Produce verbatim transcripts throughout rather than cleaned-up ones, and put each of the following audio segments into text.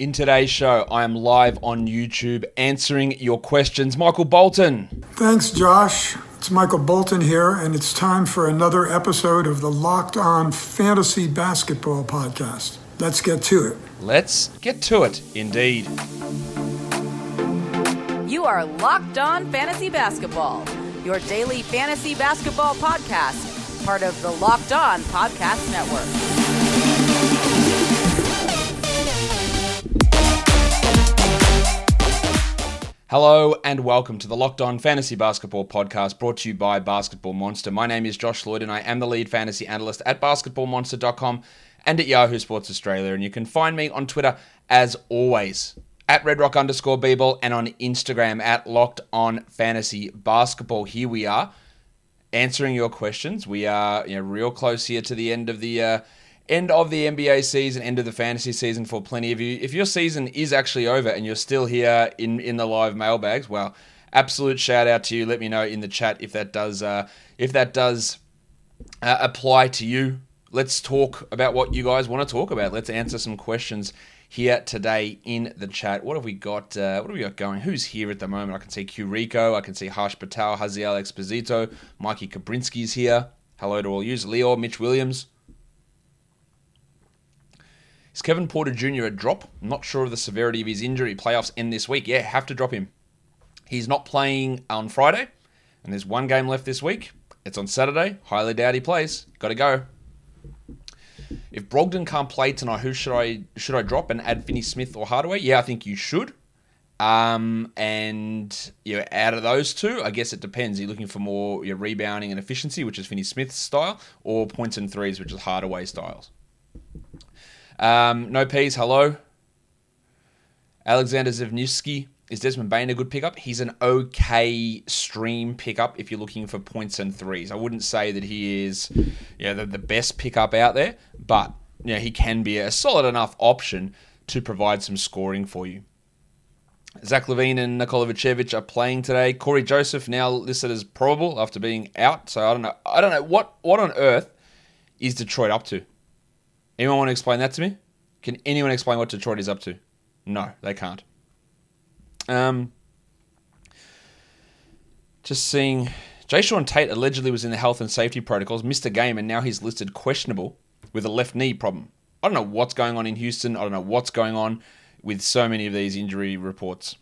In today's show, I am live on YouTube answering your questions. Michael Bolton. Thanks, Josh. It's Michael Bolton here, and it's time for another episode of the Locked On Fantasy Basketball Podcast. Let's get to it. Let's get to it, indeed. You are Locked On Fantasy Basketball, your daily fantasy basketball podcast, part of the Locked On Podcast Network. Hello and welcome to the Locked On Fantasy Basketball Podcast, brought to you by Basketball Monster. My name is Josh Lloyd and I am the lead fantasy analyst at basketball monster dot com and at Yahoo Sports Australia. And you can find me on Twitter, as always, at redrock underscore Beeble and on Instagram at Locked On Fantasy Basketball. Here we are, answering your questions. We are you know, real close here to the end of the uh, end of the N B A season, end of the fantasy season for plenty of you. If your season is actually over and you're still here in, in the live mailbags, well, absolute shout out to you. Let me know in the chat if that does uh, if that does uh, apply to you. Let's talk about what you guys want to talk about. Let's answer some questions here today in the chat. What have we got? Uh, what have we got going? Who's here at the moment? I can see Currico. I can see Harsh Patel, Haziel Exposito, Mikey Kabrinsky's here. Hello to all yous. Leo, Mitch Williams. Is Kevin Porter Junior a drop? Not sure of the severity of his injury. Playoffs end this week. Yeah, have to drop him. He's not playing on Friday, and there's one game left this week. It's on Saturday. Highly doubt he plays. Got to go. If Brogdon can't play tonight, who should I should I drop and add Finney-Smith or Hardaway? Yeah, I think you should. Um, and you know, out of those two, I guess it depends. You're looking for more your rebounding and efficiency, which is Finney-Smith's style, or points and threes, which is Hardaway styles. Um, no P's, hello. Alexander Zivnitsky, is Desmond Bane a good pickup? He's an okay stream pickup if you're looking for points and threes. I wouldn't say that he is you know, the, the best pickup out there, but you know, he can be a solid enough option to provide some scoring for you. Zach LaVine and Nikola Vucevic are playing today. Corey Joseph now listed as probable after being out. So I don't know. I don't know. What, what on earth is Detroit up to? Anyone want to explain that to me? Can anyone explain what Detroit is up to? No, they can't. Um, just seeing... Jae'Sean Tate allegedly was in the health and safety protocols, missed a game, and now he's listed questionable with a left knee problem. I don't know what's going on in Houston. I don't know what's going on with so many of these injury reports.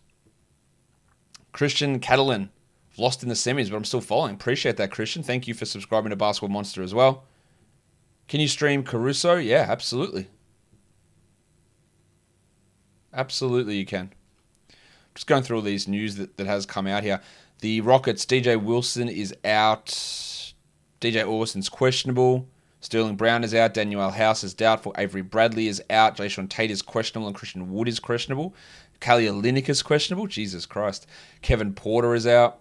Christian Catalan, lost in the semis, but I'm still following. Appreciate that, Christian. Thank you for subscribing to Basketball Monster as well. Can you stream Caruso? Yeah, absolutely. Absolutely you can. I'm just going through all these news that, that has come out here. The Rockets, D J Wilson is out. D J Orson's questionable. Sterling Brown is out. Daniel House is doubtful. Avery Bradley is out. Jae'Sean Tate is questionable. And Christian Wood is questionable. Kelly Olynyk is questionable. Jesus Christ. Kevin Porter is out.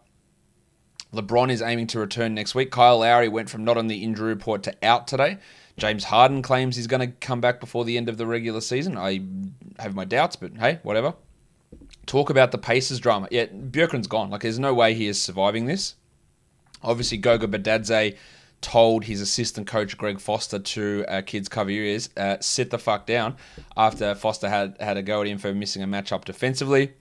LeBron is aiming to return next week. Kyle Lowry went from not on the injury report to out today. James Harden claims he's going to come back before the end of the regular season. I have my doubts, but hey, whatever. Talk about the Pacers drama. Yeah, Bjorken's gone. Like, there's no way he is surviving this. Obviously, Goga Badadze told his assistant coach, Greg Foster, to uh, kids cover your ears, uh, sit the fuck down after Foster had, had a go at him for missing a matchup defensively.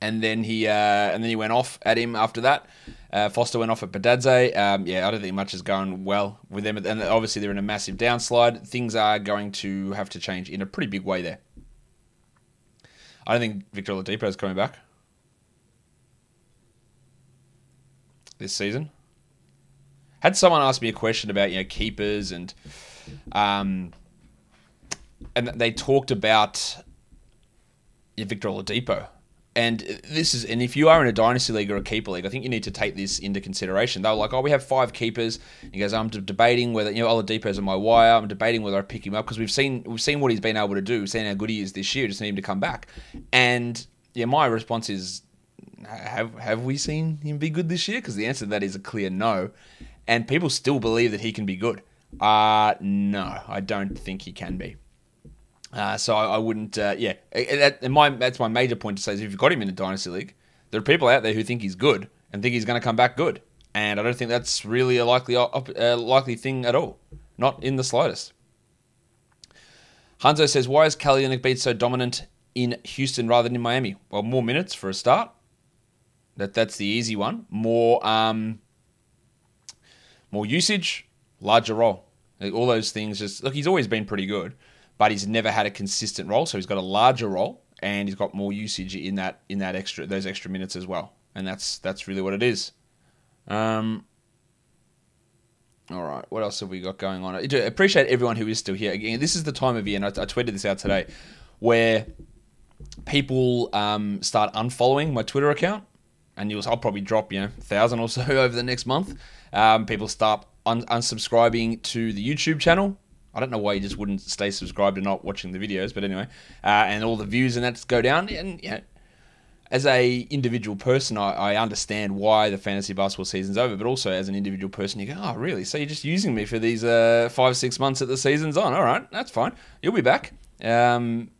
And then he uh, and then he went off at him after that. Uh, Foster went off at Badadze. Um, yeah, I don't think much is going well with them. And obviously they're in a massive downslide. Things are going to have to change in a pretty big way there. I don't think Victor Oladipo is coming back this season. Had someone ask me a question about you know keepers and um, and they talked about Victor Oladipo. And this is, and if you are in a dynasty league or a keeper league, I think you need to take this into consideration. They were like, oh, we have five keepers. And he goes, I'm debating whether, you know, Oladipo's on my wire. I'm debating whether I pick him up because we've seen we've seen what he's been able to do. We've seen how good he is this year. Just need him to come back. And yeah, my response is, have have we seen him be good this year? Because the answer to that is a clear no. And people still believe that he can be good. Uh, no, I don't think he can be. Uh, so I, I wouldn't, uh, yeah. That, and my, that's my major point to say is if you've got him in a dynasty league, there are people out there who think he's good and think he's going to come back good. And I don't think that's really a likely uh, likely thing at all. Not in the slightest. Hanzo says, why is Kelly Olynyk being so dominant in Houston rather than in Miami? Well, more minutes for a start. That that's the easy one. More um, more usage, larger role. All those things. Just look, he's always been pretty good, but he's never had a consistent role. So he's got a larger role, and he's got more usage in that in that extra those extra minutes as well. And that's that's really what it is. Um. All right, what else have we got going on? I appreciate everyone who is still here. Again, this is the time of year, and I, I tweeted this out today, where people um, start unfollowing my Twitter account, and you'll, I'll probably drop you know a thousand or so over the next month. Um, people start un- unsubscribing to the YouTube channel. I don't know why you just wouldn't stay subscribed and not watching the videos, but anyway, uh, and all the views and that go down, and you know, as a individual person, I, I understand why the fantasy basketball season's over, but also as an individual person, you go, oh, really? So you're just using me for these uh, five, six months that the season's on. All right, that's fine. You'll be back. Um,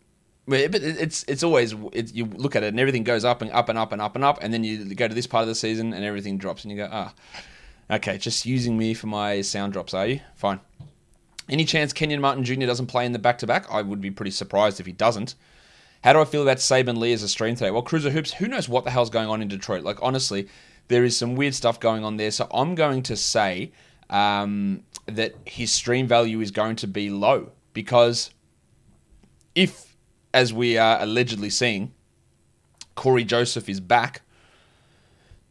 but it's it's always, it, you look at it and everything goes up and up and up and up and up, and then you go to this part of the season and everything drops, and you go, ah, okay, just using me for my sound drops, are you? Fine. Any chance Kenyon Martin Junior doesn't play in the back-to-back? I would be pretty surprised if he doesn't. How do I feel about Saben Lee as a stream today? Well, Cruiser Hoops, who knows what the hell's going on in Detroit? Like, honestly, there is some weird stuff going on there. So I'm going to say um, that his stream value is going to be low because if, as we are allegedly seeing, Corey Joseph is back,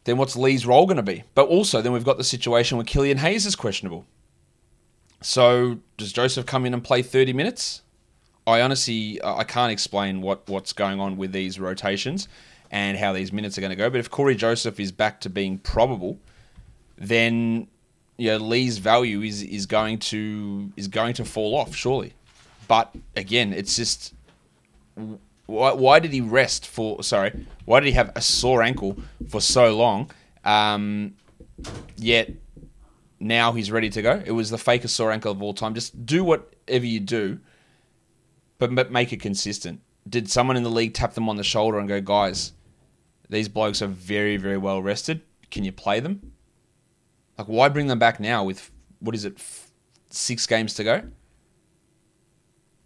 then what's Lee's role going to be? But also, then we've got the situation where Killian Hayes is questionable. So does Joseph come in and play thirty minutes? I honestly, I can't explain what, what's going on with these rotations and how these minutes are going to go. But if Corey Joseph is back to being probable, then you know, Lee's value is is going to is going to fall off, surely. But again, it's just why, why did he rest for? Sorry, why did he have a sore ankle for so long? Um, yet now he's ready to go. It was the fakest sore ankle of all time. Just do whatever you do, but make it consistent. Did someone in the league tap them on the shoulder and go, guys, these blokes are very, very well rested. Can you play them? Like, why bring them back now with, what is it, six games to go?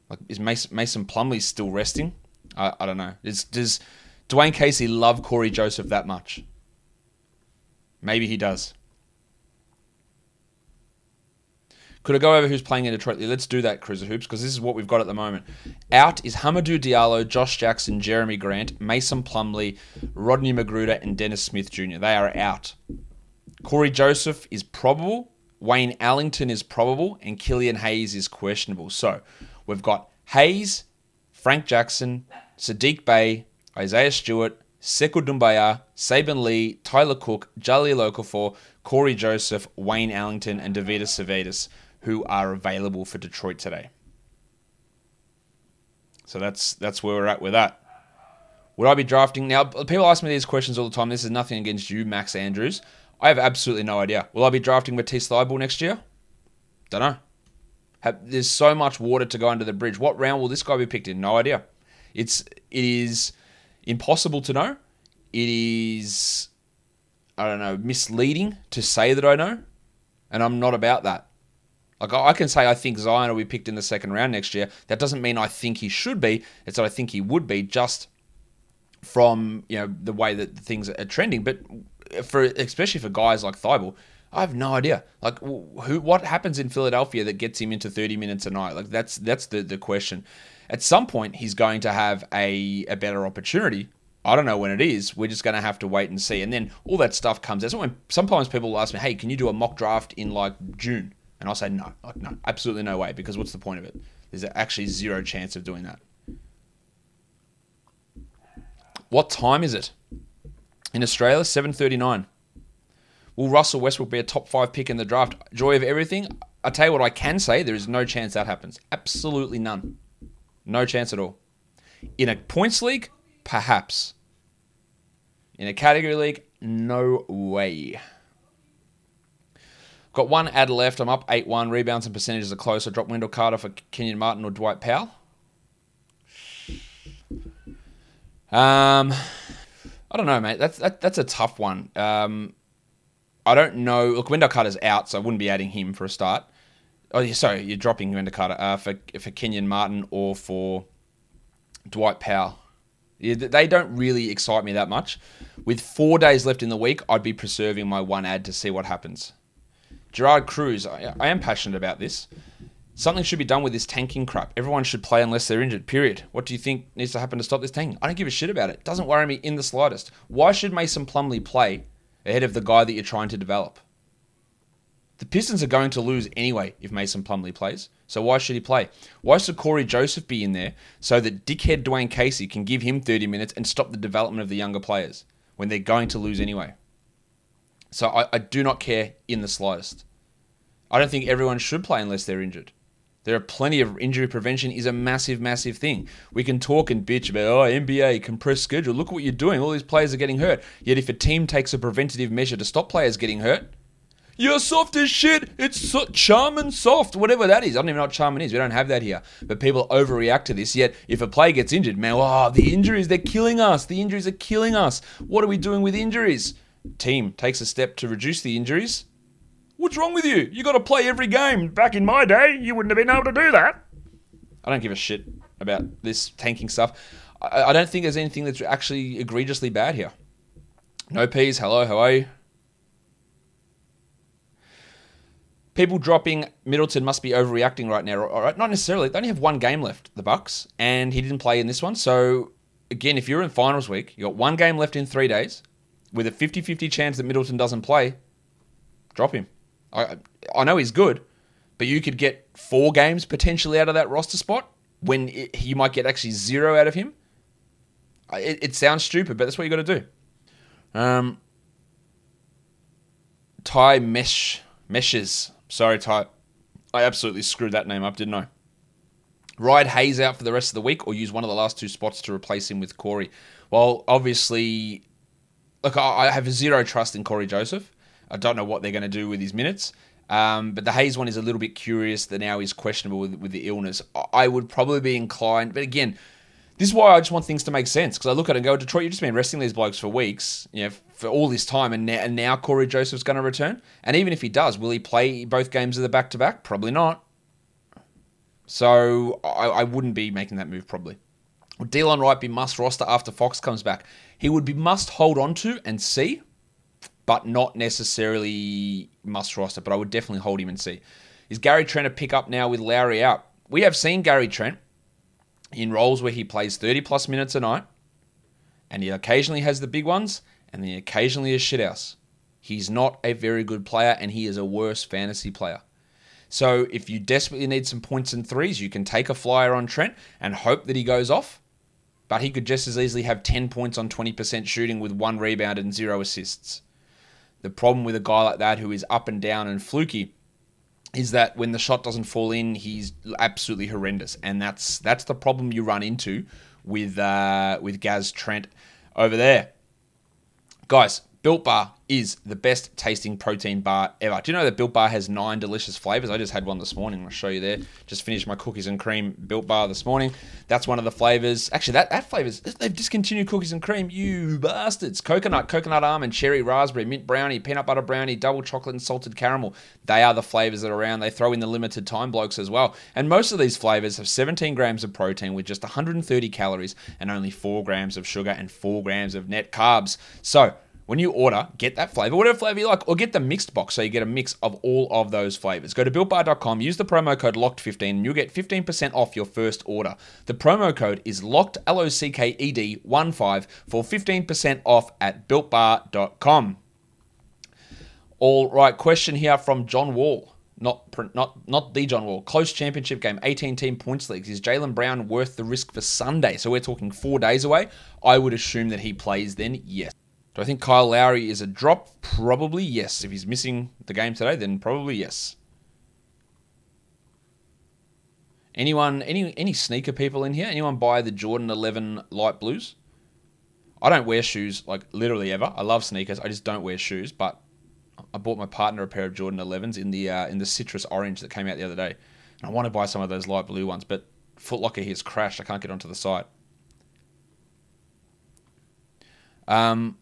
Like, is Mason, Mason Plumlee still resting? I, I don't know. Is, does Dwayne Casey love Corey Joseph that much? Maybe he does. Could I go over who's playing in Detroit? Let's do that, Cruiser Hoops, because this is what we've got at the moment. Out is Hamidou Diallo, Josh Jackson, Jeremy Grant, Mason Plumlee, Rodney Magruder, and Dennis Smith Junior They are out. Corey Joseph is probable. Wayne Ellington is probable. And Killian Hayes is questionable. So we've got Hayes, Frank Jackson, Sadiq Bey, Isaiah Stewart, Sekou Doumbouya, Saben Lee, Tyler Cook, Jahlil Okafor, Corey Joseph, Wayne Ellington, and Davidas Savaitis, who are available for Detroit today. So that's that's where we're at with that. Would I be drafting? Now, people ask me these questions all the time. This is nothing against you, Max Andrews. I have absolutely no idea. Will I be drafting Matisse Thybulle next year? Don't know. Have, there's so much water to go under the bridge. What round will this guy be picked in? No idea. It's, it is impossible to know. It is, I don't know, misleading to say that I know. And I'm not about that. Like, I can say I think Zion will be picked in the second round next year. That doesn't mean I think he should be. It's that I think he would be just from, you know, the way that things are trending. But for especially for guys like Thybulle, I have no idea. Like, who, what happens in Philadelphia that gets him into thirty minutes a night? Like, that's that's the, the question. At some point, he's going to have a, a better opportunity. I don't know when it is. We're just going to have to wait and see. And then all that stuff comes. That's when sometimes people will ask me, hey, can you do a mock draft in, like, June? And I'll say no, like no, absolutely no way, because what's the point of it? There's actually zero chance of doing that. What time is it? In Australia, seven thirty-nine. Will Russell Westbrook be a top five pick in the draft? Joy of everything? I tell you what I can say, there is no chance that happens. Absolutely none. No chance at all. In a points league, perhaps. In a category league, no way. Got one ad left. I'm up eight one. Rebounds and percentages are close. I dropped Wendell Carter for Kenyon Martin or Dwight Powell. Um, I don't know, mate. That's that, that's a tough one. Um, I don't know. Look, Wendell Carter's out, so I wouldn't be adding him for a start. Oh, sorry, you're dropping Wendell Carter uh, for for Kenyon Martin or for Dwight Powell. They don't really excite me that much. With four days left in the week, I'd be preserving my one ad to see what happens. Gerard Cruz, I, I am passionate about this. Something should be done with this tanking crap. Everyone should play unless they're injured, period. What do you think needs to happen to stop this tanking? I don't give a shit about it. It doesn't worry me in the slightest. Why should Mason Plumlee play ahead of the guy that you're trying to develop? The Pistons are going to lose anyway if Mason Plumlee plays, so why should he play? Why should Corey Joseph be in there so that dickhead Dwayne Casey can give him thirty minutes and stop the development of the younger players when they're going to lose anyway? So I, I do not care in the slightest. I don't think everyone should play unless they're injured. There are plenty of injury prevention is a massive, massive thing. We can talk and bitch about, oh, N B A, compressed schedule. Look what you're doing. All these players are getting hurt. Yet if a team takes a preventative measure to stop players getting hurt, you're soft as shit. It's so charm and soft, whatever that is. I don't even know what charm is. We don't have that here. But people overreact to this. Yet if a player gets injured, man, oh, the injuries, they're killing us. The injuries are killing us. What are we doing with injuries? Team takes a step to reduce the injuries. What's wrong with you? You got to play every game. Back in my day, you wouldn't have been able to do that. I don't give a shit about this tanking stuff. I, I don't think there's anything that's actually egregiously bad here. No peas. Hello, how are you? People dropping Middleton must be overreacting right now. All right, not necessarily. They only have one game left, the Bucks, and he didn't play in this one. So, again, if you're in finals week, you got one game left in three days with a fifty-fifty chance that Middleton doesn't play, drop him. I I know he's good, but you could get four games potentially out of that roster spot when it, you might get actually zero out of him. It, it sounds stupid, but that's what you got to do. Um, Ty Mesh Meshes, sorry Ty, I absolutely screwed that name up, didn't I? Ride Hayes out for the rest of the week, or use one of the last two spots to replace him with Corey. Well, obviously, look, I, I have zero trust in Corey Joseph. I don't know what they're going to do with his minutes. Um, but the Hayes one is a little bit curious that now he's questionable with, with the illness. I would probably be inclined. But again, this is why I just want things to make sense. Because I look at it and go, Detroit, you've just been resting these blokes for weeks, you know, for all this time. And now, and now Corey Joseph's going to return. And even if he does, will he play both games of the back-to-back? Probably not. So I, I wouldn't be making that move probably. Would Delon Wright be must roster after Fox comes back? He would be must hold on to and see, but not necessarily must roster, but I would definitely hold him and see. Is Gary Trent a pick up now with Lowry out? We have seen Gary Trent in roles where he plays thirty plus minutes a night, and he occasionally has the big ones, and then he occasionally is shithouse. He's not a very good player, and he is a worse fantasy player. So if you desperately need some points and threes, you can take a flyer on Trent and hope that he goes off, but he could just as easily have ten points on twenty percent shooting with one rebound and zero assists. The problem with a guy like that who is up and down and fluky is that when the shot doesn't fall in, he's absolutely horrendous. And that's that's the problem you run into with uh, with Gaz Trent over there. Guys, Built Bar is the best tasting protein bar ever. Do you know that Built Bar has nine delicious flavors? I just had one this morning. I'll show you there. Just finished my cookies and cream Built Bar this morning. That's one of the flavors. Actually, that, that flavors, they've discontinued cookies and cream. You bastards. Coconut, coconut almond, cherry raspberry, mint brownie, peanut butter brownie, double chocolate and salted caramel. They are the flavors that are around. They throw in the limited time blokes as well. And most of these flavors have seventeen grams of protein with just one hundred thirty calories and only four grams of sugar and four grams of net carbs. So, when you order, get that flavor, whatever flavor you like, or get the mixed box so you get a mix of all of those flavors. Go to built bar dot com, use the promo code locked fifteen, and you'll get fifteen percent off your first order. The promo code is locked, L O C K E D, one five, for fifteen percent off at built bar dot com. All right, question here from John Wall. Not, not, not the John Wall. Close championship game, eighteen-team points leagues. Is Jaylen Brown worth the risk for Sunday? So we're talking four days away. I would assume that he plays then, yes. Do I think Kyle Lowry is a drop? Probably yes. If he's missing the game today, then probably yes. Anyone, any any sneaker people in here? Anyone buy the Jordan eleven light blues? I don't wear shoes, like, literally ever. I love sneakers. I just don't wear shoes, but I bought my partner a pair of Jordan elevens in the uh, in the citrus orange that came out the other day. And I want to buy some of those light blue ones, but Foot Locker here's crashed. I can't get onto the site. Um...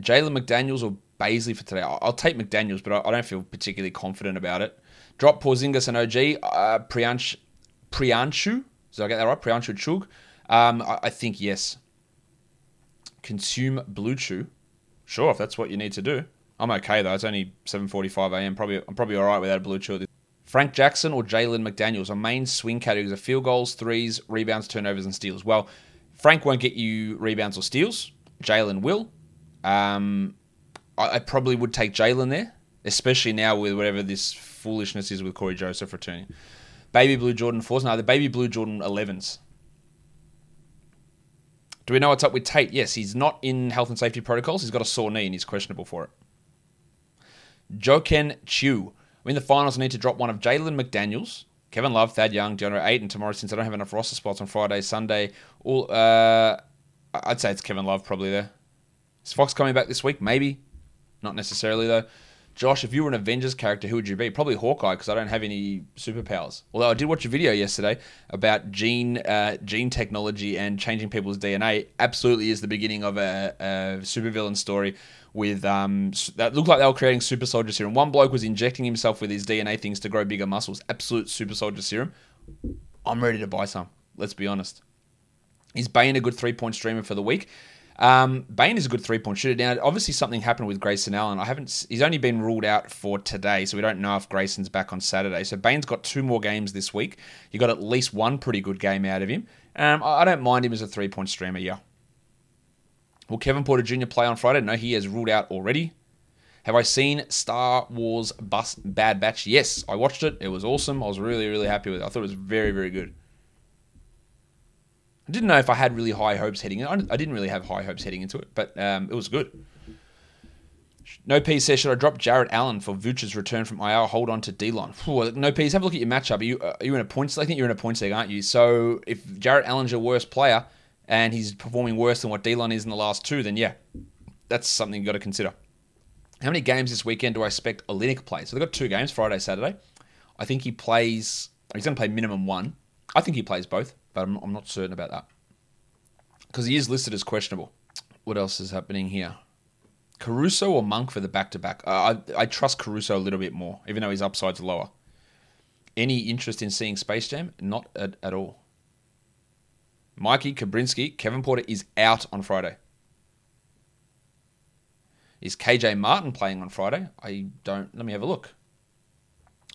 Jalen McDaniels or Bazley for today? I'll take McDaniels, but I don't feel particularly confident about it. Drop Porzingis and O G. Uh, Priyansh, Priyanshu, did I get that right? Priyanshu Chug. Um, I, I think, yes, consume Blue Chew. Sure, if that's what you need to do. I'm okay, though. It's only seven forty-five a.m. Probably, I'm probably all right without a Blue Chew at this. Frank Jackson or Jalen McDaniels, our main swing categories are field goals, threes, rebounds, turnovers, and steals. Well, Frank won't get you rebounds or steals. Jalen will. Um, I, I probably would take Jalen there, especially now with whatever this foolishness is with Corey Joseph returning. Baby Blue Jordan fours. No, the Baby Blue Jordan elevens. Do we know what's up with Tate? Yes, he's not in health and safety protocols. He's got a sore knee and he's questionable for it. Joken Chew. In the finals, I need to drop one of Jalen McDaniels, Kevin Love, Thad Young, DeAndre Ayton tomorrow since I don't have enough roster spots on Friday, Sunday. All uh, I'd say it's Kevin Love probably there. Is Fox coming back this week? Maybe. Not necessarily, though. Josh, if you were an Avengers character, who would you be? Probably Hawkeye, because I don't have any superpowers. Although I did watch a video yesterday about gene uh, gene technology and changing people's D N A. Absolutely is the beginning of a, a supervillain story with um, that looked like they were creating super soldier serum. One bloke was injecting himself with his D N A things to grow bigger muscles. Absolute super soldier serum. I'm ready to buy some. Let's be honest. Is Bane a good three-point streamer for the week? Um, Bane is a good three-point shooter. Now, obviously something happened with Grayson Allen. I haven't. He's only been ruled out for today, so we don't know if Grayson's back on Saturday. So Bane's got two more games this week. You got at least one pretty good game out of him. Um, I don't mind him as a three-point streamer, yeah. Will Kevin Porter Junior play on Friday? No, he has ruled out already. Have I seen Star Wars Bus Bad Batch? Yes, I watched it. It was awesome. I was really, really happy with it. I thought it was very, very good. I didn't know if I had really high hopes heading in. I didn't really have high hopes heading into it, but um, it was good. No P says, should I drop Jarrett Allen for Vucic's return from I R? Hold on to D-Lon. No P's, have a look at your matchup. Are you, are you in a points league? I think you're in a points league, aren't you? So if Jarrett Allen's your worst player and he's performing worse than what D-Lon is in the last two, then yeah, that's something you've got to consider. How many games this weekend do I expect Olynyk plays? So they've got two games, Friday, Saturday. I think he plays, he's going to play minimum one. I think he plays both. I'm, I'm not certain about that because he is listed as questionable. What else is happening here? Caruso or Monk for the back-to-back? Uh, I, I trust Caruso a little bit more, even though his upside's lower. Any interest in seeing Space Jam? Not at, at all. Mikey Kabrinski, Kevin Porter is out on Friday. Is K J Martin playing on Friday? I don't... Let me have a look.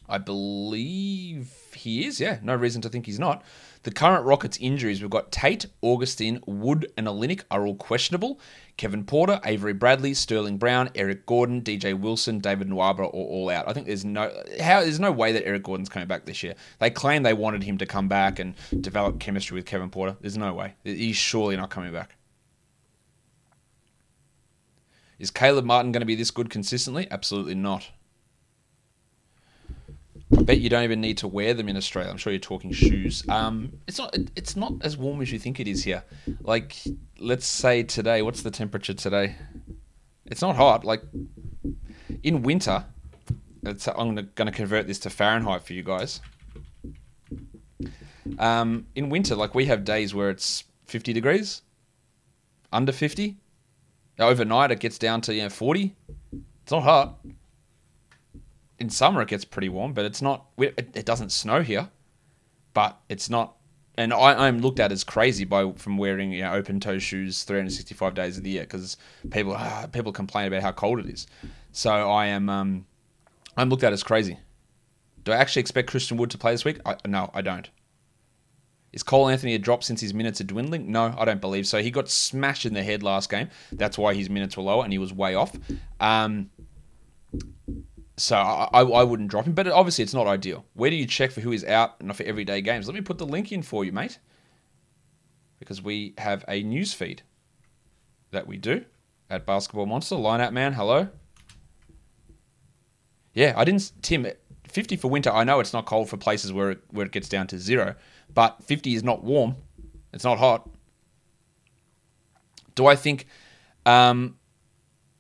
I believe he is, yeah. No reason to think he's not. The current Rockets injuries, we've got Tate, Augustin, Wood, and Olynyk are all questionable. Kevin Porter, Avery Bradley, Sterling Brown, Eric Gordon, D J Wilson, David Nwaba are all out. I think there's no how there's no way that Eric Gordon's coming back this year. They claim they wanted him to come back and develop chemistry with Kevin Porter. There's no way. He's surely not coming back. Is Caleb Martin going to be this good consistently? Absolutely not. I bet you don't even need to wear them in Australia. I'm sure you're talking shoes. Um, it's not It's not as warm as you think it is here. Like, let's say today, what's the temperature today? It's not hot. Like, in winter, it's, I'm going to convert this to Fahrenheit for you guys. Um, in winter, like, we have days where it's fifty degrees, under fifty. Overnight, it gets down to, you know, forty. It's not hot. In summer, it gets pretty warm, but it's not. It doesn't snow here, but it's not. And I, I'm looked at as crazy by from wearing, you know, open toe shoes three hundred sixty-five days of the year because people ah, people complain about how cold it is. So I am um, I'm looked at as crazy. Do I actually expect Christian Wood to play this week? I, no, I don't. Is Cole Anthony a drop since his minutes are dwindling? No, I don't believe so. He got smashed in the head last game. That's why his minutes were lower and he was way off. Um. So I, I, I wouldn't drop him, but obviously it's not ideal. Where do you check for who is out and for everyday games? Let me put the link in for you, mate, because we have a news feed that we do at Basketball Monster. Line out, man. Hello. Yeah, I didn't, Tim. fifty for winter. I know it's not cold for places where it, where it gets down to zero, but fifty is not warm. It's not hot. Do I think um,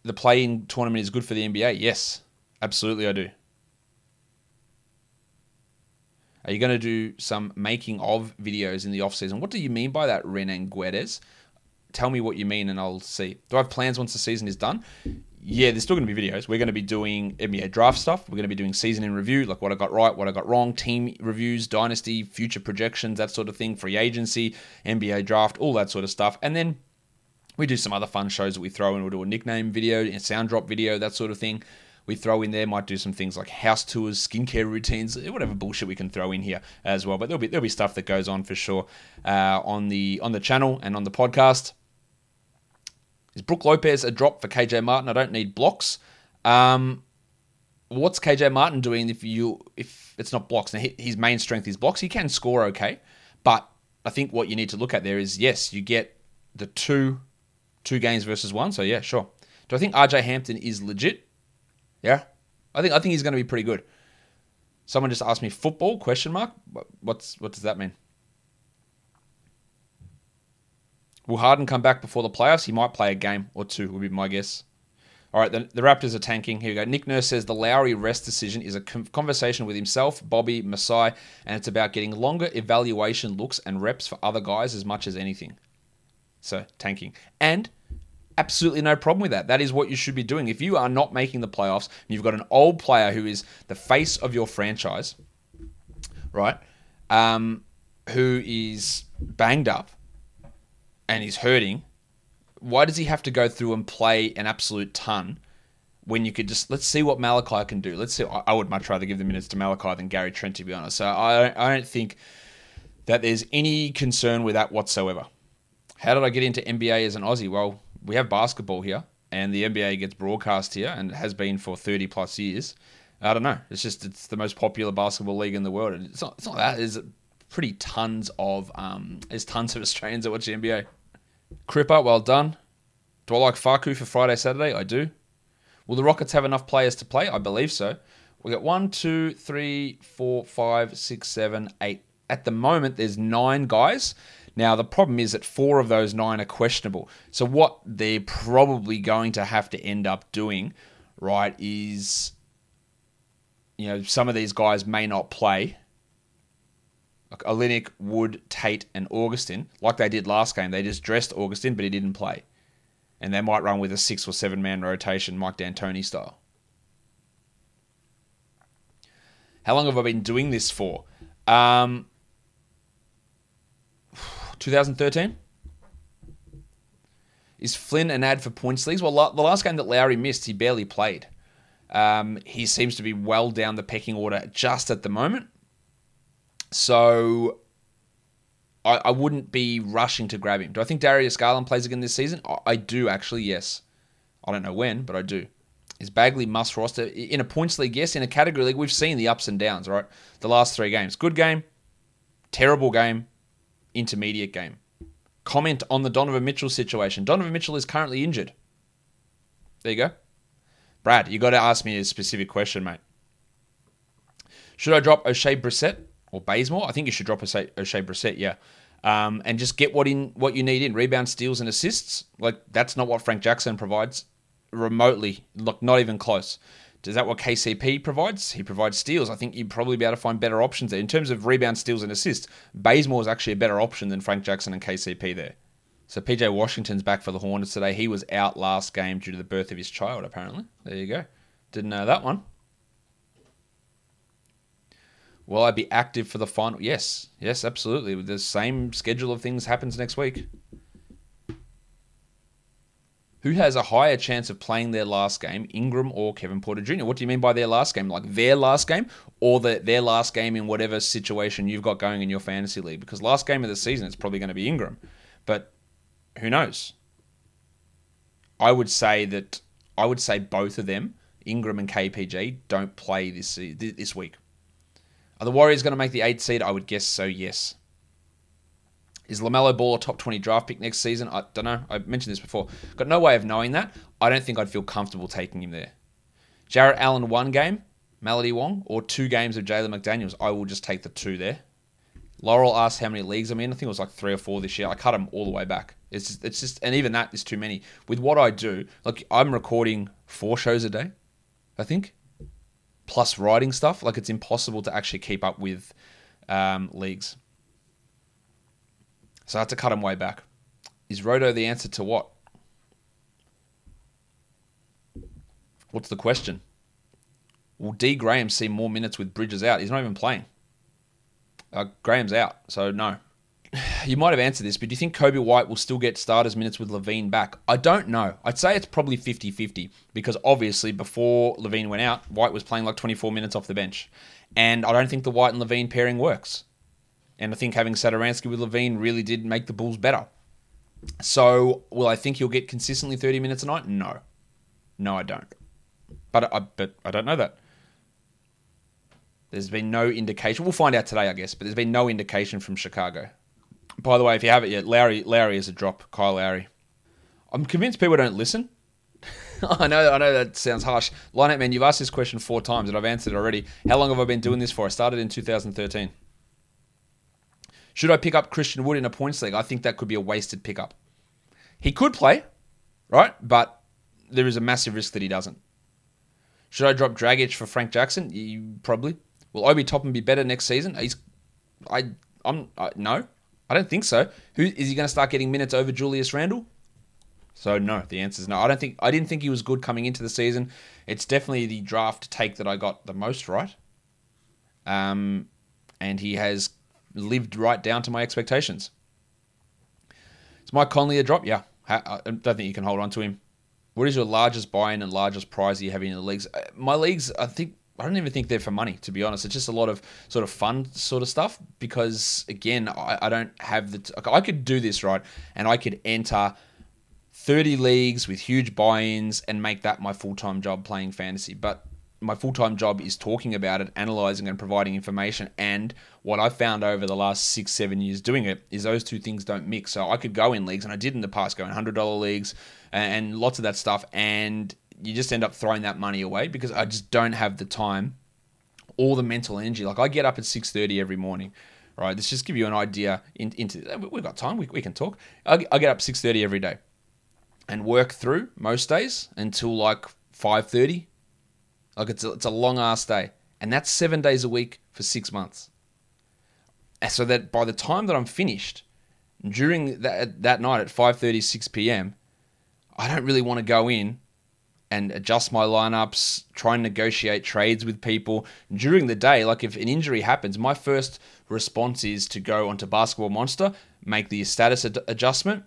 the play-in tournament is good for the N B A? Yes. Absolutely, I do. Are you going to do some making of videos in the off-season? What do you mean by that, Renan Guedes? Tell me what you mean and I'll see. Do I have plans once the season is done? yeah, there's still going to be videos. We're going to be doing N B A draft stuff. We're going to be doing season in review, like what I got right, what I got wrong, team reviews, dynasty, future projections, that sort of thing, free agency, N B A draft, all that sort of stuff. And then we do some other fun shows that we throw in. We'll do a nickname video, a sound drop video, that sort of thing. We throw in there, might do some things like house tours, skincare routines, whatever bullshit we can throw in here as well. But there'll be there'll be stuff that goes on for sure uh, on the on the channel and on the podcast. Is Brooke Lopez a drop for K J Martin? I don't need blocks. Um, what's K J Martin doing if you if it's not blocks? Now his main strength is blocks. He can score okay, but I think what you need to look at there is yes, you get the two two games versus one. So yeah, sure. Do I think R J Hampton is legit? Yeah, I think I think he's going to be pretty good. Someone just asked me football question mark. What's what does that mean? Will Harden come back before the playoffs? He might play a game or two. Would be my guess. All right, the, the Raptors are tanking. Here we go. Nick Nurse says the Lowry rest decision is a conversation with himself, Bobby, Masai, and it's about getting longer evaluation looks and reps for other guys as much as anything. So tanking and. Absolutely no problem with that. That is what you should be doing. If you are not making the playoffs and you've got an old player who is the face of your franchise, right, um, who is banged up and is hurting, why does he have to go through and play an absolute ton when you could just, let's see what Malachi can do. Let's see. I would much rather give the minutes to Malachi than Gary Trent, to be honest. So I don't, I don't think that there's any concern with that whatsoever. How did I get into N B A as an Aussie? Well, we have basketball here, and the N B A gets broadcast here, and it has been for thirty plus years. I don't know. It's just it's the most popular basketball league in the world, and it's not it's not that. There's pretty tons of um, there's tons of Australians that watch the N B A. Cripper, well done. Do I like Faku for Friday, Saturday? I do. Will the Rockets have enough players to play? I believe so. We got one, two, three, four, five, six, seven, eight. At the moment, there's nine guys. Now, the problem is that four of those nine are questionable. So what they're probably going to have to end up doing, right, is, you know, some of these guys may not play. Like Olynyk, Wood, Tate, and Augustin, like they did last game. They just dressed Augustin, but he didn't play. And they might run with a six- or seven-man rotation, Mike D'Antoni style. How long have I been doing this for? Um... twenty thirteen? Is Flynn an ad for points leagues? Well, the last game that Lowry missed, he barely played. Um, he seems to be well down the pecking order just at the moment. So I, I wouldn't be rushing to grab him. Do I think Darius Garland plays again this season? I, I do, actually, yes. I don't know when, but I do. Is Bagley must roster? In a points league, yes. In a category league, we've seen the ups and downs, right? The last three games. Good game. Terrible game. Intermediate game. Comment on the Donovan Mitchell situation. Donovan Mitchell is currently injured. There you go. Brad, you got to ask me a specific question, mate. Should I drop O'Shea Brissett or Bazemore? I think you should drop O'Shea, O'Shea Brissett, yeah. Um, and just get what in what you need in. Rebound, steals, and assists. Like, that's not what Frank Jackson provides remotely. Look, not even close. Is that what K C P provides? He provides steals. I think you'd probably be able to find better options there. In terms of rebound, steals, and assists, Bazemore is actually a better option than Frank Jackson and K C P there. So P J Washington's back for the Hornets today. He was out last game due to the birth of his child, apparently. There you go. Didn't know that one. Will I be active for the final? Yes. Yes, absolutely. The same schedule of things happens next week. Who has a higher chance of playing their last game, Ingram or Kevin Porter Junior? What do you mean by their last game? Like their last game or the, their last game in whatever situation you've got going in your fantasy league? Because last game of the season, it's probably going to be Ingram. But who knows? I would say that I would say both of them, Ingram and K P G, don't play this this week. Are the Warriors going to make the eighth seed? I would guess so, yes. Is LaMelo Ball a top twenty draft pick next season? I don't know. I mentioned this before. Got no way of knowing that. I don't think I'd feel comfortable taking him there. Jarrett Allen, one game. Malady Wong, or two games of Jalen McDaniels. I will just take the two there. Laurel asked how many leagues I'm in. I think it was like three or four this year. I cut them all the way back. It's just, it's just, and even that is too many. With what I do, like I'm recording four shows a day, I think, plus writing stuff. Like it's impossible to actually keep up with um, leagues. So I had to cut him way back. Is Roto the answer to what? What's the question? Will D. Graham see more minutes with Bridges out? He's not even playing. Uh, Graham's out, so no. You might have answered this, but do you think Kobe White will still get starters minutes with LaVine back? I don't know. I'd say it's probably fifty-fifty because obviously before LaVine went out, White was playing like twenty-four minutes off the bench. And I don't think the White and LaVine pairing works. And I think having Satoransky with LaVine really did make the Bulls better. So will I think he'll get consistently thirty minutes a night? No. No, I don't. But I, but I don't know that. There's been no indication. We'll find out today, I guess, but there's been no indication from Chicago. By the way, if you haven't yet, Lowry Lowry is a drop. Kyle Lowry. I'm convinced people don't listen. I know I know that sounds harsh. Lineup man, you've asked this question four times and I've answered it already. How long have I been doing this for? I started in two thousand thirteen. Should I pick up Christian Wood in a points league? I think that could be a wasted pickup. He could play, right? But there is a massive risk that he doesn't. Should I drop Dragic for Frank Jackson? You, probably. Will Obi Toppin be better next season? He's, I, I'm, I, no. I don't think so. Who is he going to start getting minutes over Julius Randle? So no, the answer is no. I don't think I didn't think he was good coming into the season. It's definitely the draft take that I got the most right. Um, and he has lived right down to my expectations. Is Mike Conley a drop? Yeah, I don't think you can hold on to him. What is your largest buy-in and largest prize you have in the leagues? My leagues, I think. I don't even think they're for money, to be honest. It's just a lot of sort of fun sort of stuff because, again, I, I don't have the... T- I could do this, right, and I could enter thirty leagues with huge buy-ins and make that my full-time job playing fantasy. But my full-time job is talking about it, analysing and providing information. And what I've found over the last six, seven years doing it is those two things don't mix. So I could go in leagues, and I did in the past, go in one hundred dollar leagues and, and lots of that stuff, and... you just end up throwing that money away because I just don't have the time or the mental energy. Like I get up at six thirty every morning, right? Let's just give you an idea. In, into We've got time. We, we can talk. I, I get up six thirty every day and work through most days until like five thirty. Like it's a, it's a long ass day. And that's seven days a week for six months. So that by the time that I'm finished, during that, that night at five thirty, six p.m., I don't really want to go in and adjust my lineups, try and negotiate trades with people. During the day, like if an injury happens, my first response is to go onto Basketball Monster, make the status ad- adjustment,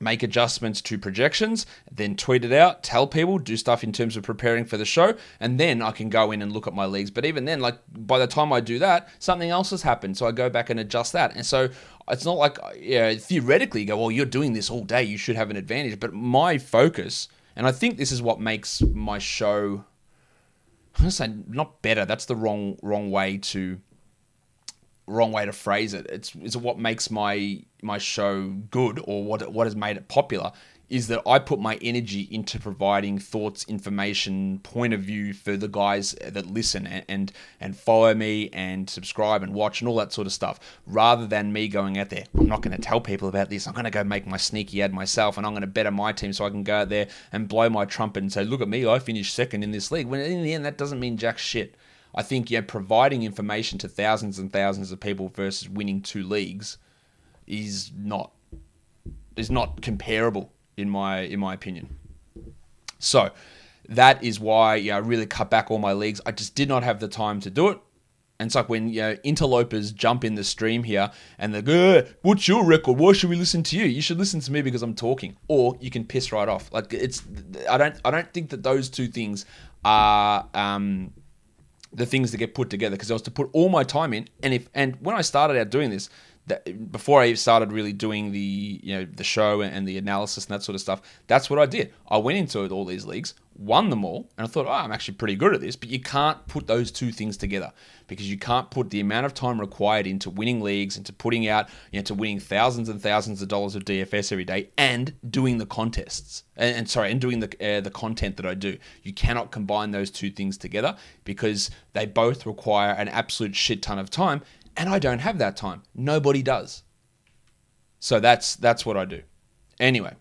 make adjustments to projections, then tweet it out, tell people, do stuff in terms of preparing for the show, and then I can go in and look at my leagues. But even then, like by the time I do that, something else has happened. So I go back and adjust that. And so it's not like, yeah, theoretically you go, well, you're doing this all day, you should have an advantage. But my focus... and I think this is what makes my show, I'm going to say not better, that's the wrong wrong way to wrong way to phrase it. It's, it's what makes my my show good, or what what has made it popular, is that I put my energy into providing thoughts, information, point of view for the guys that listen and, and, and follow me and subscribe and watch and all that sort of stuff, rather than me going out there, I'm not going to tell people about this, I'm going to go make my sneaky ad myself and I'm going to better my team so I can go out there and blow my trumpet and say, look at me, I finished second in this league. When in the end, that doesn't mean jack shit. I think, yeah, providing information to thousands and thousands of people versus winning two leagues is not is not comparable. In my in my opinion. So that is why yeah, I really cut back all my leagues. I just did not have the time to do it. And it's like when you know, interlopers jump in the stream here and they go, what's your record? Why should we listen to you? You should listen to me because I'm talking. Or you can piss right off. Like it's I don't I don't think that those two things are um, the things that get put together, because I was to put all my time in, and if and when I started out doing this, that before I started really doing the you know the show and the analysis and that sort of stuff, that's what I did. I went into all these leagues, won them all, and I thought, oh, I'm actually pretty good at this. But you can't put those two things together, because you can't put the amount of time required into winning leagues, into putting out, you know, to winning thousands and thousands of dollars of D F S every day, and doing the contests, and, and sorry, and doing the uh, the content that I do. You cannot combine those two things together because they both require an absolute shit ton of time. And I don't have that time. Nobody does. So that's that's what I do. Anyway.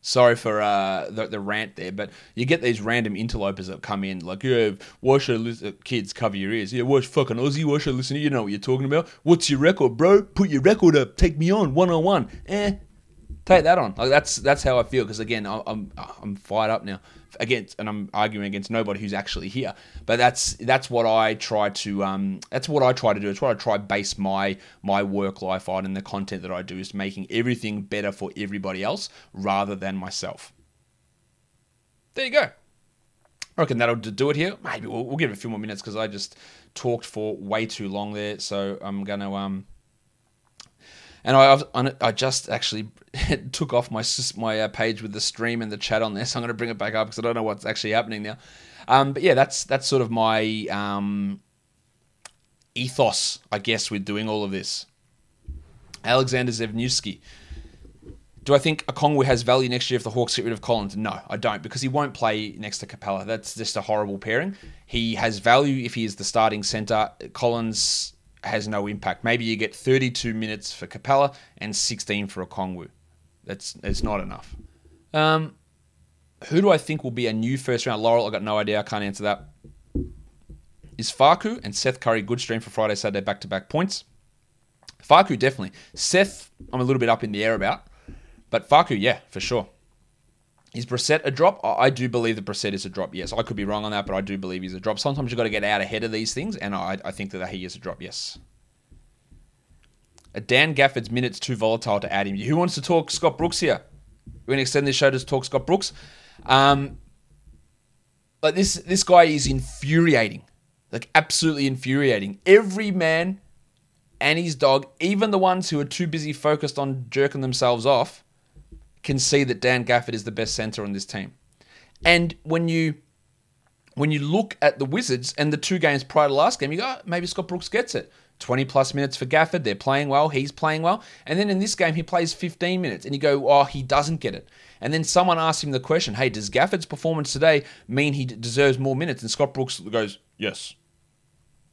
Sorry for uh, the, the rant there, but you get these random interlopers that come in like, yeah, why should li- kids cover your ears? Yeah, why fucking Aussie? Why should I listen to you? You know what you're talking about. What's your record, bro? Put your record up. Take me on one-on-one. Eh, Take that on. Like that's that's how I feel. Because again, I'm I'm fired up now. Against and I'm arguing against nobody who's actually here. But that's that's what I try to um that's what I try to do. It's what I try to base my my work life on, and the content that I do is making everything better for everybody else rather than myself. There you go. I reckon that'll do it here. Maybe we'll, we'll give it a few more minutes because I just talked for way too long there. So I'm gonna um. And I I just actually took off my my page with the stream and the chat on there, so I'm going to bring it back up because I don't know what's actually happening now. Um, but yeah, that's that's sort of my um, ethos, I guess, with doing all of this. Alexander Zevnewski. Do I think Okongwu has value next year if the Hawks get rid of Collins? No, I don't, because he won't play next to Capella. That's just a horrible pairing. He has value if he is the starting center. Collins has no impact. Maybe you get thirty-two minutes for Capella and sixteen for Okongwu. That's it's not enough. Um, who do I think will be a new first round? Laurel, I got no idea. I can't answer that. Is Faku and Seth Curry good stream for Friday, Saturday back-to-back points? Faku, definitely. Seth, I'm a little bit up in the air about. But Faku, yeah, for sure. Is Brissett a drop? I do believe that Brissett is a drop, yes. I could be wrong on that, but I do believe he's a drop. Sometimes you've got to get out ahead of these things, and I, I think that he is a drop, yes. Dan Gafford's minutes too volatile to add him. Who wants to talk Scott Brooks here? We're going to extend this show to talk Scott Brooks. Um, like this, this guy is infuriating. Like, absolutely infuriating. Every man and his dog, even the ones who are too busy focused on jerking themselves off, can see that Dan Gafford is the best center on this team. And when you when you look at the Wizards and the two games prior to last game, you go, oh, maybe Scott Brooks gets it. twenty-plus minutes for Gafford. They're playing well. He's playing well. And then in this game, he plays fifteen minutes. And you go, oh, he doesn't get it. And then someone asks him the question, hey, does Gafford's performance today mean he deserves more minutes? And Scott Brooks goes, yes.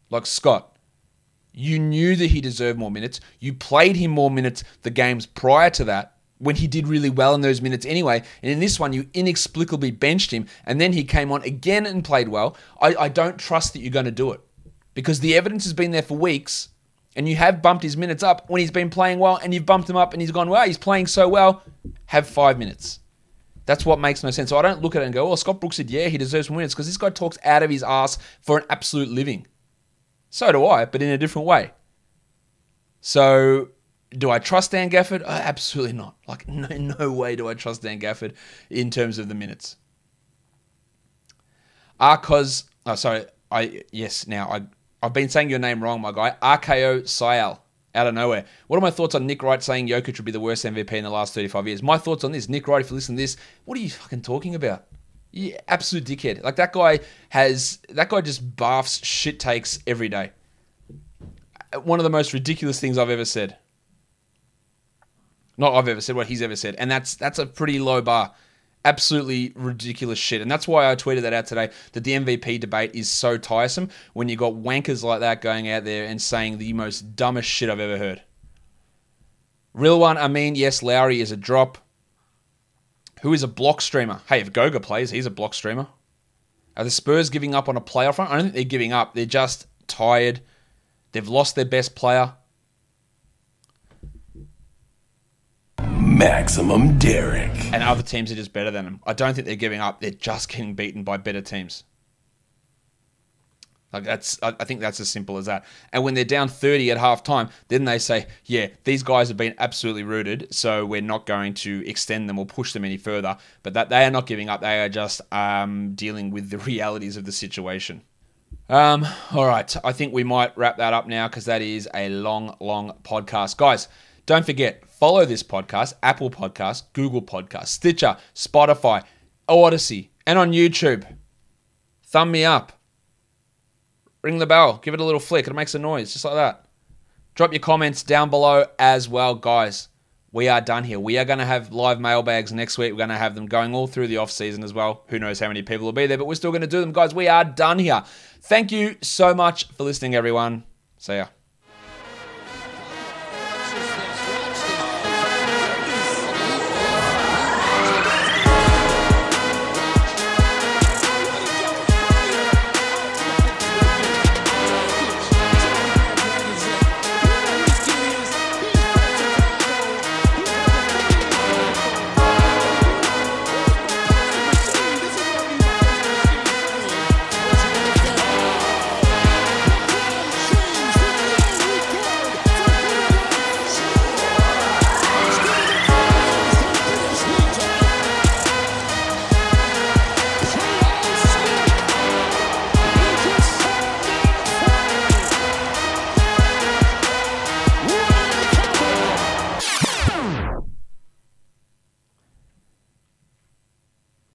Like, Scott, you knew that he deserved more minutes. You played him more minutes the games prior to that, when he did really well in those minutes anyway. And in this one, you inexplicably benched him, and then he came on again and played well. I, I don't trust that you're going to do it, because the evidence has been there for weeks, and you have bumped his minutes up when he's been playing well, and you've bumped him up and he's gone, well, he's playing so well, have five minutes. That's what makes no sense. So I don't look at it and go, oh, Scott Brooks said, yeah, he deserves minutes, because this guy talks out of his ass for an absolute living. So do I, but in a different way. So do I trust Dan Gafford? Oh, absolutely not. Like, no, no way do I trust Dan Gafford in terms of the minutes. Arcos, oh, sorry, I yes, now, I, I've been saying your name wrong, my guy. R K O Sayal, out of nowhere. What are my thoughts on Nick Wright saying Jokic would be the worst M V P in the last thirty-five years? My thoughts on this, Nick Wright, if you listen to this, what are you fucking talking about? You absolute dickhead. Like, that guy has, that guy just barfs shit takes every day. One of the most ridiculous things I've ever said. Not I've ever said, what he's ever said. And that's that's a pretty low bar. Absolutely ridiculous shit. And that's why I tweeted that out today, that the M V P debate is so tiresome when you got wankers like that going out there and saying the most dumbest shit I've ever heard. Real one, I mean, yes, Lowry is a drop. Who is a block streamer? Hey, if Goga plays, he's a block streamer. Are the Spurs giving up on a playoff run? I don't think they're giving up. They're just tired. They've lost their best player. Maximum Derek. And other teams are just better than them. I don't think they're giving up. They're just getting beaten by better teams. Like, that's, I think that's as simple as that. And when they're down thirty at halftime, then they say, yeah, these guys have been absolutely rooted, so we're not going to extend them or push them any further. But that they are not giving up. They are just um, dealing with the realities of the situation. Um, all right. I think we might wrap that up now, because that is a long, long podcast. Guys, don't forget, follow this podcast, Apple Podcasts, Google Podcasts, Stitcher, Spotify, Odyssey, and on YouTube. Thumb me up. Ring the bell. Give it a little flick. It makes a noise, just like that. Drop your comments down below as well, guys. We are done here. We are going to have live mailbags next week. We're going to have them going all through the off-season as well. Who knows how many people will be there, but we're still going to do them, guys. We are done here. Thank you so much for listening, everyone. See ya.